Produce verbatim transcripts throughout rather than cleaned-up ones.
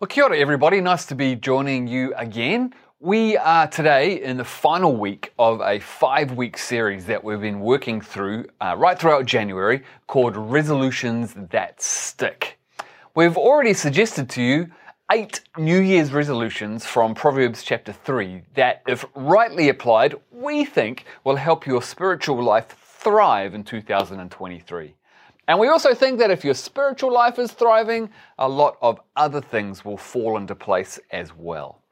Well, kia ora everybody, nice to be joining you again. We are today in the final week of a five-week series that we've been working through uh, right throughout January called Resolutions That Stick. We've already suggested to you eight New Year's resolutions from Proverbs chapter three that, if rightly applied, we think will help your spiritual life thrive in two thousand twenty-three. And we also think that if your spiritual life is thriving, a lot of other things will fall into place as well.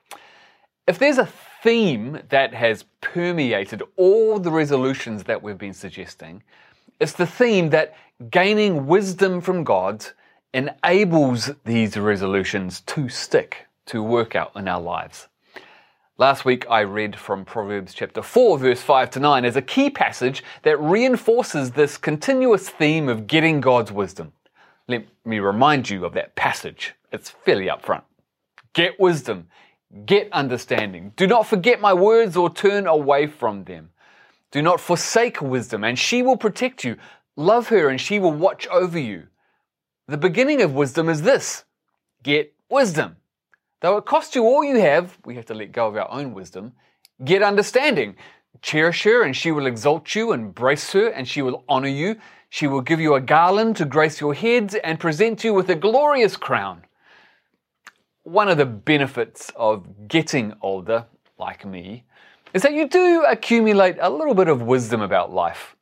If there's a theme that has permeated all the resolutions that we've been suggesting, it's the theme that gaining wisdom from God enables these resolutions to stick, to work out in our lives. Last week I read from Proverbs chapter four, verse five to nine as a key passage that reinforces this continuous theme of getting God's wisdom. Let me remind you of that passage. It's fairly upfront. Get wisdom, get understanding. Do not forget my words or turn away from them. Do not forsake wisdom, and she will protect you. Love her, and she will watch over you. The beginning of wisdom is this: get wisdom. Though it costs you all you have, we have to let go of our own wisdom. Get understanding. Cherish her, and she will exalt you. Embrace her, and she will honor you. She will give you a garland to grace your heads and present you with a glorious crown. One of the benefits of getting older, like me, is that you do accumulate a little bit of wisdom about life.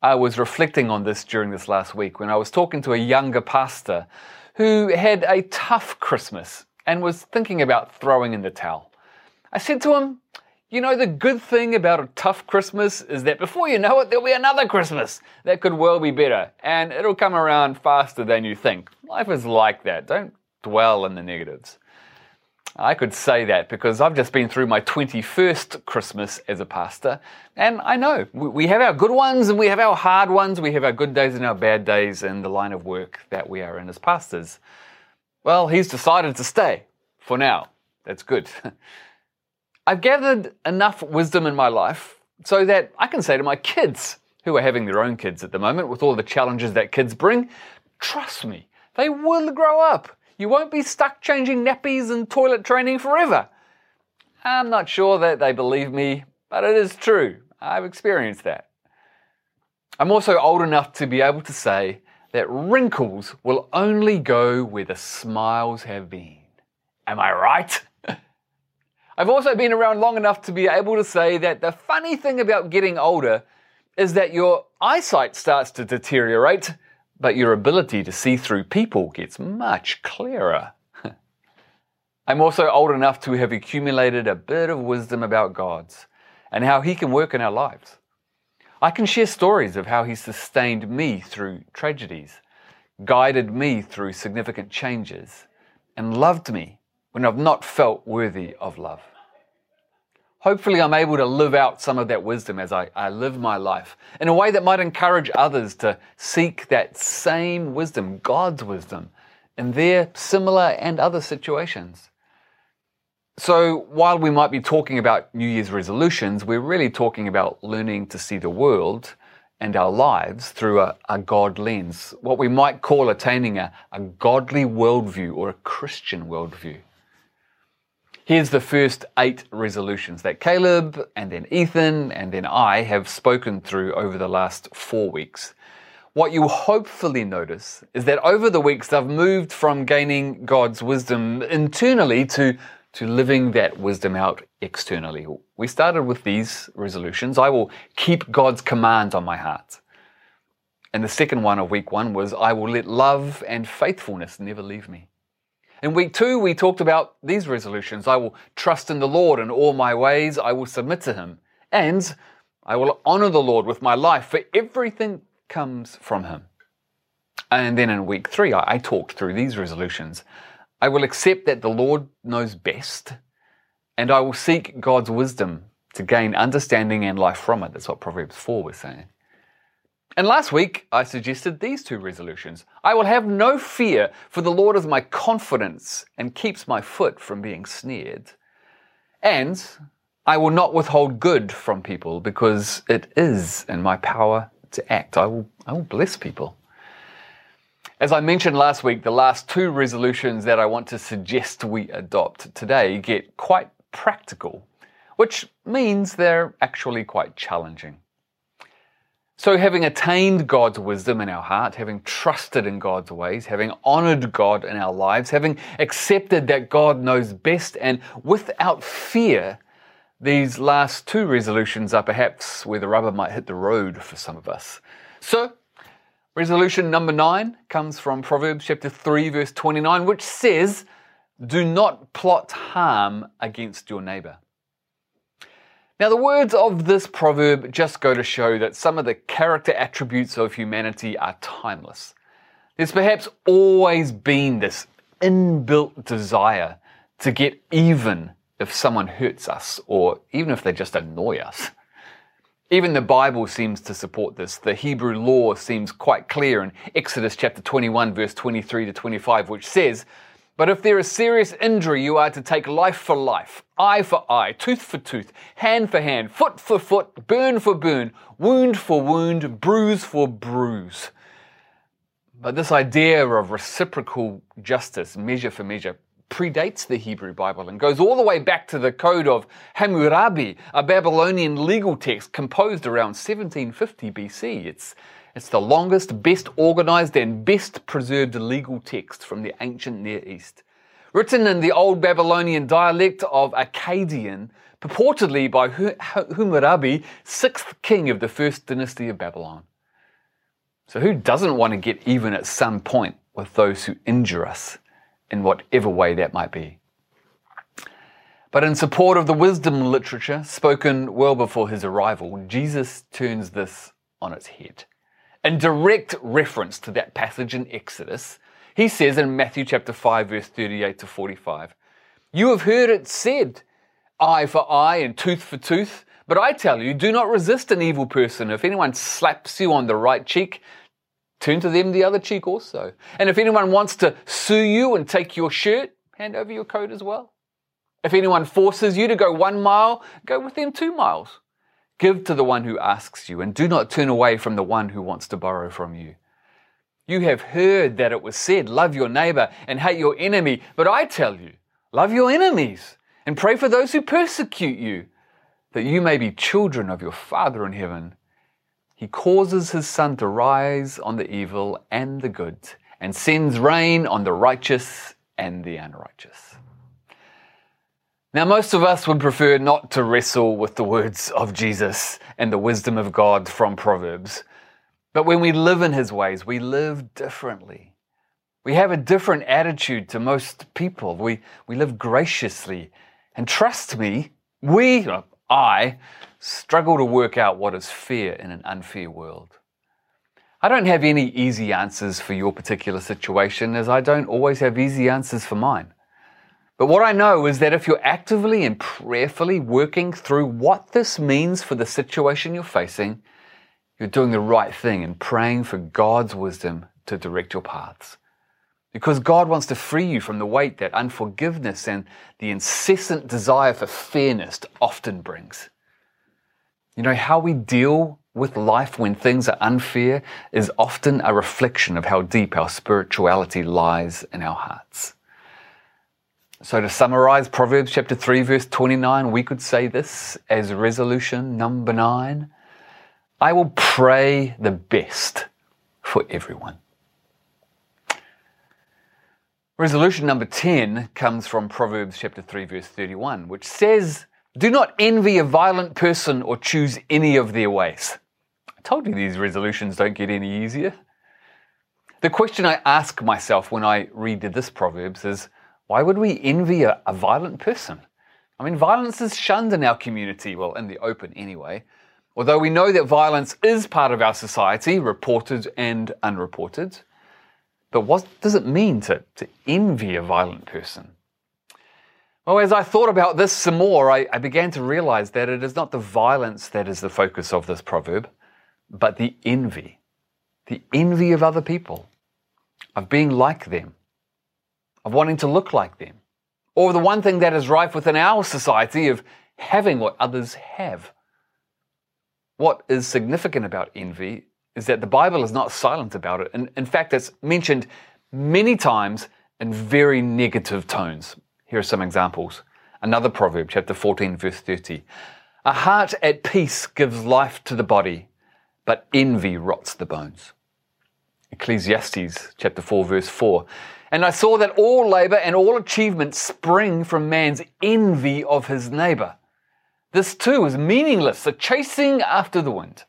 I was reflecting on this during this last week when I was talking to a younger pastor who had a tough Christmas and was thinking about throwing in the towel. I said to him, you know, the good thing about a tough Christmas is that before you know it, there'll be another Christmas that could well be better, and it'll come around faster than you think. Life is like that. Don't dwell in the negatives. I could say that because I've just been through my twenty-first Christmas as a pastor, and I know we have our good ones and we have our hard ones. We have our good days and our bad days in the line of work that we are in as pastors. Well, he's decided to stay for now. That's good. I've gathered enough wisdom in my life so that I can say to my kids, who are having their own kids at the moment with all the challenges that kids bring, trust me, they will grow up. You won't be stuck changing nappies and toilet training forever. I'm not sure that they believe me, but it is true. I've experienced that. I'm also old enough to be able to say that wrinkles will only go where the smiles have been. Am I right? I've also been around long enough to be able to say that the funny thing about getting older is that your eyesight starts to deteriorate, but your ability to see through people gets much clearer. I'm also old enough to have accumulated a bit of wisdom about God and how He can work in our lives. I can share stories of how He sustained me through tragedies, guided me through significant changes, and loved me when I've not felt worthy of love. Hopefully I'm able to live out some of that wisdom as I, I live my life in a way that might encourage others to seek that same wisdom, God's wisdom, in their similar and other situations. So while we might be talking about New Year's resolutions, we're really talking about learning to see the world and our lives through a, a God lens, what we might call attaining a, a godly worldview or a Christian worldview. Here's the first eight resolutions that Caleb and then Ethan and then I have spoken through over the last four weeks. What you hopefully notice is that over the weeks I've moved from gaining God's wisdom internally to, to living that wisdom out externally. We started with these resolutions. I will keep God's commands on my heart. And the second one of week one was I will let love and faithfulness never leave me. In week two, we talked about these resolutions. I will trust in the Lord in all my ways. I will submit to Him. And I will honor the Lord with my life, for everything comes from Him. And then in week three, I, I talked through these resolutions. I will accept that the Lord knows best, and I will seek God's wisdom to gain understanding and life from it. That's what Proverbs four was saying. And last week, I suggested these two resolutions. I will have no fear, for the Lord is my confidence and keeps my foot from being snared. And I will not withhold good from people, because it is in my power to act. I will, I will bless people. As I mentioned last week, the last two resolutions that I want to suggest we adopt today get quite practical, which means they're actually quite challenging. So having attained God's wisdom in our heart, having trusted in God's ways, having honored God in our lives, having accepted that God knows best, and without fear, these last two resolutions are perhaps where the rubber might hit the road for some of us. So, resolution number nine comes from Proverbs chapter three, verse twenty-nine, which says, "Do not plot harm against your neighbor." Now, the words of this proverb just go to show that some of the character attributes of humanity are timeless. There's perhaps always been this inbuilt desire to get even if someone hurts us, or even if they just annoy us. Even the Bible seems to support this. The Hebrew law seems quite clear in Exodus chapter twenty-one, verse twenty-three to twenty-five, which says, "But if there is serious injury, you are to take life for life, eye for eye, tooth for tooth, hand for hand, foot for foot, burn for burn, wound for wound, bruise for bruise." But this idea of reciprocal justice, measure for measure, predates the Hebrew Bible and goes all the way back to the Code of Hammurabi, a Babylonian legal text composed around seventeen fifty B C. It's It's the longest, best organized, and best preserved legal text from the ancient Near East, written in the old Babylonian dialect of Akkadian, purportedly by Hammurabi, sixth king of the first dynasty of Babylon. So who doesn't want to get even at some point with those who injure us, in whatever way that might be? But in support of the wisdom literature, spoken well before his arrival, Jesus turns this on its head. In direct reference to that passage in Exodus, he says in Matthew chapter five, verse thirty-eight to forty-five, "You have heard it said, eye for eye and tooth for tooth, but I tell you, do not resist an evil person. If anyone slaps you on the right cheek, turn to them the other cheek also. And if anyone wants to sue you and take your shirt, hand over your coat as well. If anyone forces you to go one mile, go with them two miles. Give to the one who asks you, and do not turn away from the one who wants to borrow from you. You have heard that it was said, love your neighbor and hate your enemy. But I tell you, love your enemies and pray for those who persecute you, that you may be children of your Father in heaven. He causes his sun to rise on the evil and the good, and sends rain on the righteous and the unrighteous." Now, most of us would prefer not to wrestle with the words of Jesus and the wisdom of God from Proverbs. But when we live in his ways, we live differently. We have a different attitude to most people. We, we live graciously. And trust me, we, I, struggle to work out what is fair in an unfair world. I don't have any easy answers for your particular situation, as I don't always have easy answers for mine. But what I know is that if you're actively and prayerfully working through what this means for the situation you're facing, you're doing the right thing and praying for God's wisdom to direct your paths. Because God wants to free you from the weight that unforgiveness and the incessant desire for fairness often brings. You know, how we deal with life when things are unfair is often a reflection of how deep our spirituality lies in our hearts. So to summarize Proverbs chapter three, verse twenty-nine, we could say this as resolution number nine: I will pray the best for everyone. Resolution number ten comes from Proverbs chapter three, verse thirty-one, which says, "Do not envy a violent person or choose any of their ways." I told you these resolutions don't get any easier. The question I ask myself when I read this Proverbs is, why would we envy a, a violent person? I mean, violence is shunned in our community, well, in the open anyway. Although we know that violence is part of our society, reported and unreported. But what does it mean to, to envy a violent person? Well, as I thought about this some more, I, I began to realize that it is not the violence that is the focus of this proverb, but the envy. The envy of other people, of being like them, of wanting to look like them, or the one thing that is rife within our society of having what others have. What is significant about envy is that the Bible is not silent about it. And in fact, it's mentioned many times in very negative tones. Here are some examples. Another proverb, chapter fourteen, verse thirty. A heart at peace gives life to the body, but envy rots the bones. Ecclesiastes chapter four, verse four. And I saw that all labor and all achievement spring from man's envy of his neighbor. This too is meaningless, a chasing after the wind.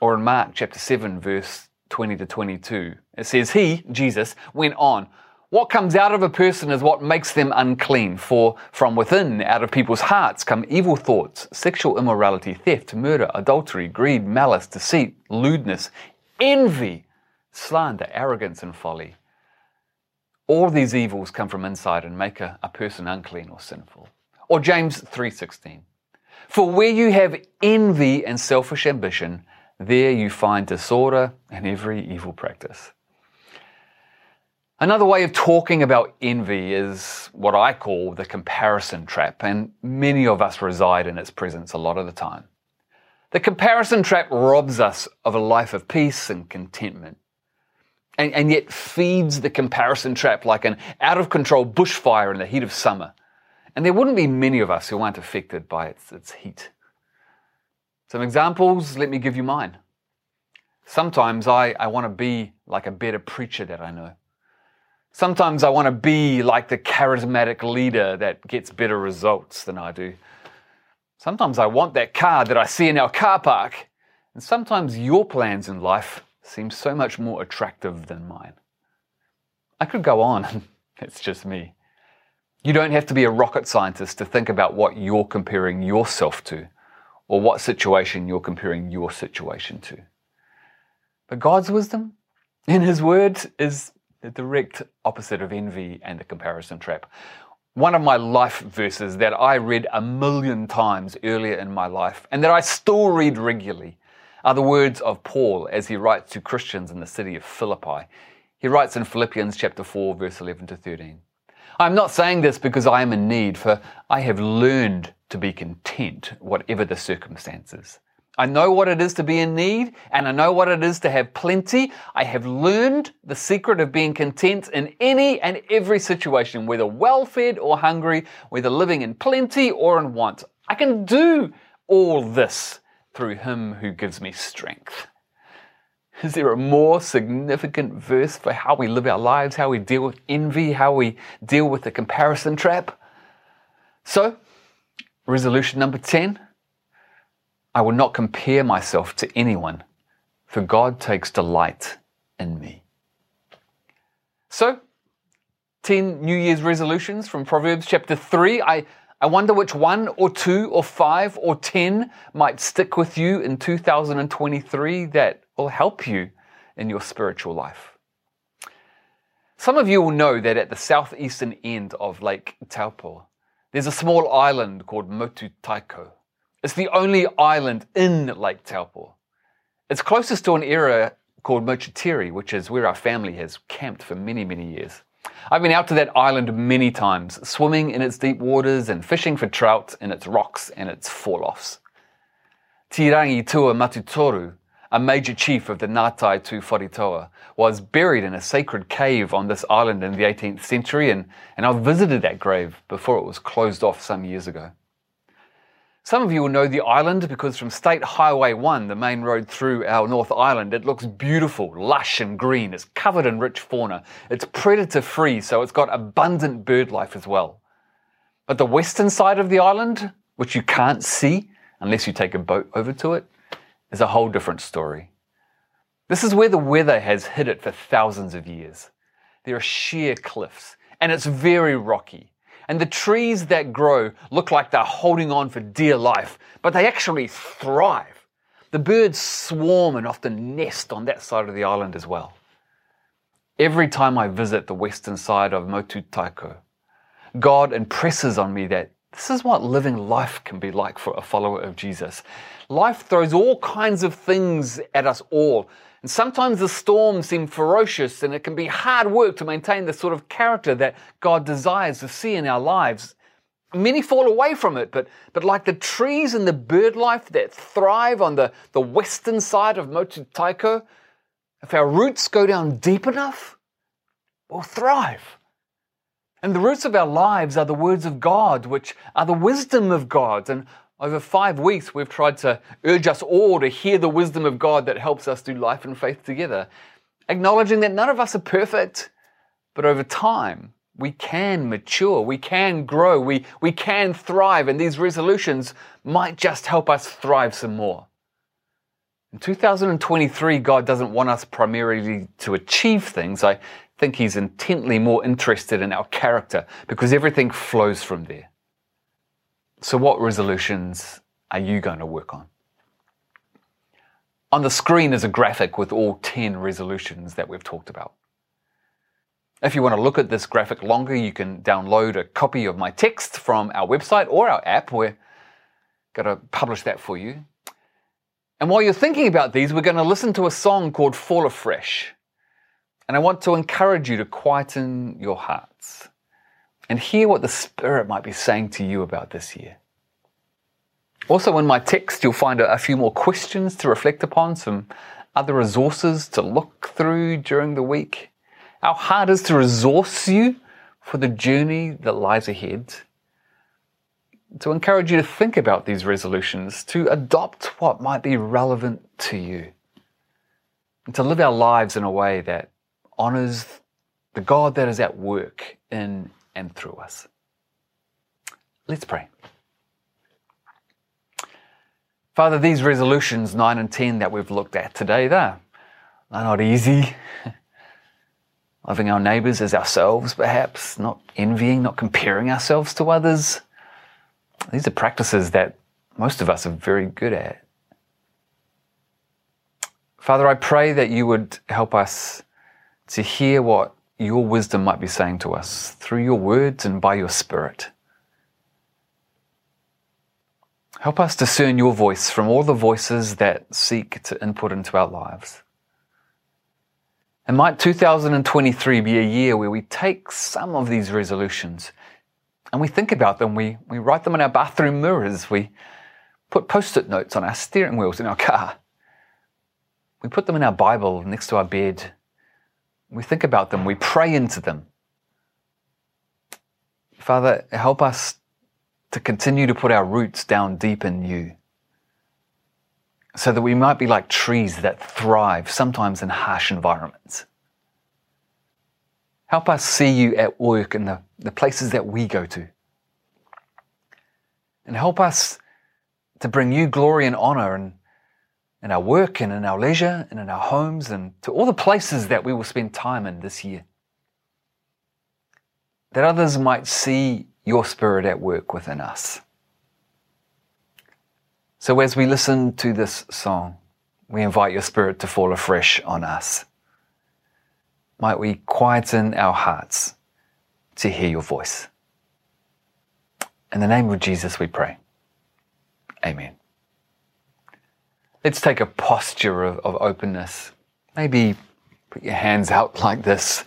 Or in Mark chapter seven, verse twenty to twenty-two, it says, He, Jesus, went on, What comes out of a person is what makes them unclean, for from within, out of people's hearts, come evil thoughts, sexual immorality, theft, murder, adultery, greed, malice, deceit, lewdness, envy, slander, arrogance, and folly. All these evils come from inside and make a, a person unclean or sinful. Or James three sixteen, For where you have envy and selfish ambition, there you find disorder and every evil practice. Another way of talking about envy is what I call the comparison trap, and many of us reside in its presence a lot of the time. The comparison trap robs us of a life of peace and contentment, and, and yet feeds the comparison trap like an out-of-control bushfire in the heat of summer. And there wouldn't be many of us who aren't affected by its, its heat. Some examples, let me give you mine. Sometimes I, I want to be like a better preacher that I know. Sometimes I want to be like the charismatic leader that gets better results than I do. Sometimes I want that car that I see in our car park. And sometimes your plans in life seem so much more attractive than mine. I could go on. It's just me. You don't have to be a rocket scientist to think about what you're comparing yourself to or what situation you're comparing your situation to. But God's wisdom in His Word is the direct opposite of envy and the comparison trap. One of my life verses that I read a million times earlier in my life and that I still read regularly are the words of Paul as he writes to Christians in the city of Philippi. He writes in Philippians chapter four, verse eleven to thirteen. I'm not saying this because I am in need, for I have learned to be content, whatever the circumstances. I know what it is to be in need, and I know what it is to have plenty. I have learned the secret of being content in any and every situation, whether well-fed or hungry, whether living in plenty or in want. I can do all this through Him who gives me strength. Is there a more significant verse for how we live our lives, how we deal with envy, how we deal with the comparison trap? So, resolution number ten, I will not compare myself to anyone, for God takes delight in me. So, ten New Year's resolutions from Proverbs chapter three. I, I wonder which one or two or five or ten might stick with you in two thousand twenty-three that will help you in your spiritual life. Some of you will know that at the southeastern end of Lake Taupo, there's a small island called Motutaiko. It's the only island in Lake Taupo. It's closest to an area called Mochitiri, which is where our family has camped for many, many years. I've been out to that island many times, swimming in its deep waters and fishing for trout in its rocks and its fall-offs. Te Rangi Tua Matutoru, a major chief of the Ngātai Tu Wharitoa, was buried in a sacred cave on this island in the eighteenth century, and, and I visited that grave before it was closed off some years ago. Some of you will know the island because from State Highway one, the main road through our North Island, it looks beautiful, lush and green. It's covered in rich fauna. It's predator-free, so it's got abundant bird life as well. But the western side of the island, which you can't see unless you take a boat over to it, is a whole different story. This is where the weather has hit it for thousands of years. There are sheer cliffs, and it's very rocky. And the trees that grow look like they're holding on for dear life, but they actually thrive. The birds swarm and often nest on that side of the island as well. Every time I visit the western side of Motutaiko, God impresses on me that this is what living life can be like for a follower of Jesus. Life throws all kinds of things at us all, and sometimes the storms seem ferocious and it can be hard work to maintain the sort of character that God desires to see in our lives. Many fall away from it, but, but like the trees and the bird life that thrive on the, the western side of Motutaiko, if our roots go down deep enough, we'll thrive. And the roots of our lives are the words of God, which are the wisdom of God. And over five weeks, we've tried to urge us all to hear the wisdom of God that helps us do life and faith together, acknowledging that none of us are perfect, but over time, we can mature, we can grow, we, we can thrive, and these resolutions might just help us thrive some more. In two thousand twenty-three, God doesn't want us primarily to achieve things. I think He's intently more interested in our character because everything flows from there. So what resolutions are you going to work on? On the screen is a graphic with all ten resolutions that we've talked about. If you want to look at this graphic longer, you can download a copy of my text from our website or our app. We're going to publish that for you. And while you're thinking about these, we're going to listen to a song called Fall Afresh. And I want to encourage you to quieten your hearts and hear what the Spirit might be saying to you about this year. Also in my text, you'll find a few more questions to reflect upon, some other resources to look through during the week. Our heart is to resource you for the journey that lies ahead, to encourage you to think about these resolutions, to adopt what might be relevant to you, and to live our lives in a way that honors the God that is at work in and through us. Let's pray. Father, these resolutions nine and ten that we've looked at today, they're not easy. Loving our neighbours as ourselves, perhaps, not envying, not comparing ourselves to others. These are practices that most of us are very good at. Father, I pray that you would help us to hear what your wisdom might be saying to us through your words and by your Spirit. Help us discern your voice from all the voices that seek to input into our lives. And might two thousand twenty-three be a year where we take some of these resolutions and we think about them, we, we write them in our bathroom mirrors, we put post-it notes on our steering wheels in our car, we put them in our Bible next to our bed, we think about them, we pray into them. Father, help us to continue to put our roots down deep in you, so that we might be like trees that thrive, sometimes in harsh environments. Help us see you at work in the, the places that we go to. And help us to bring you glory and honor in, in our work and in our leisure and in our homes and to all the places that we will spend time in this year. That others might see your Spirit at work within us. So as we listen to this song, we invite your Spirit to fall afresh on us. Might we quieten our hearts to hear your voice. In the name of Jesus we pray. Amen. Let's take a posture of, of openness. Maybe put your hands out like this.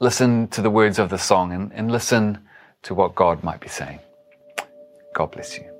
Listen to the words of the song and, and listen to what God might be saying. God bless you.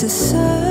to serve.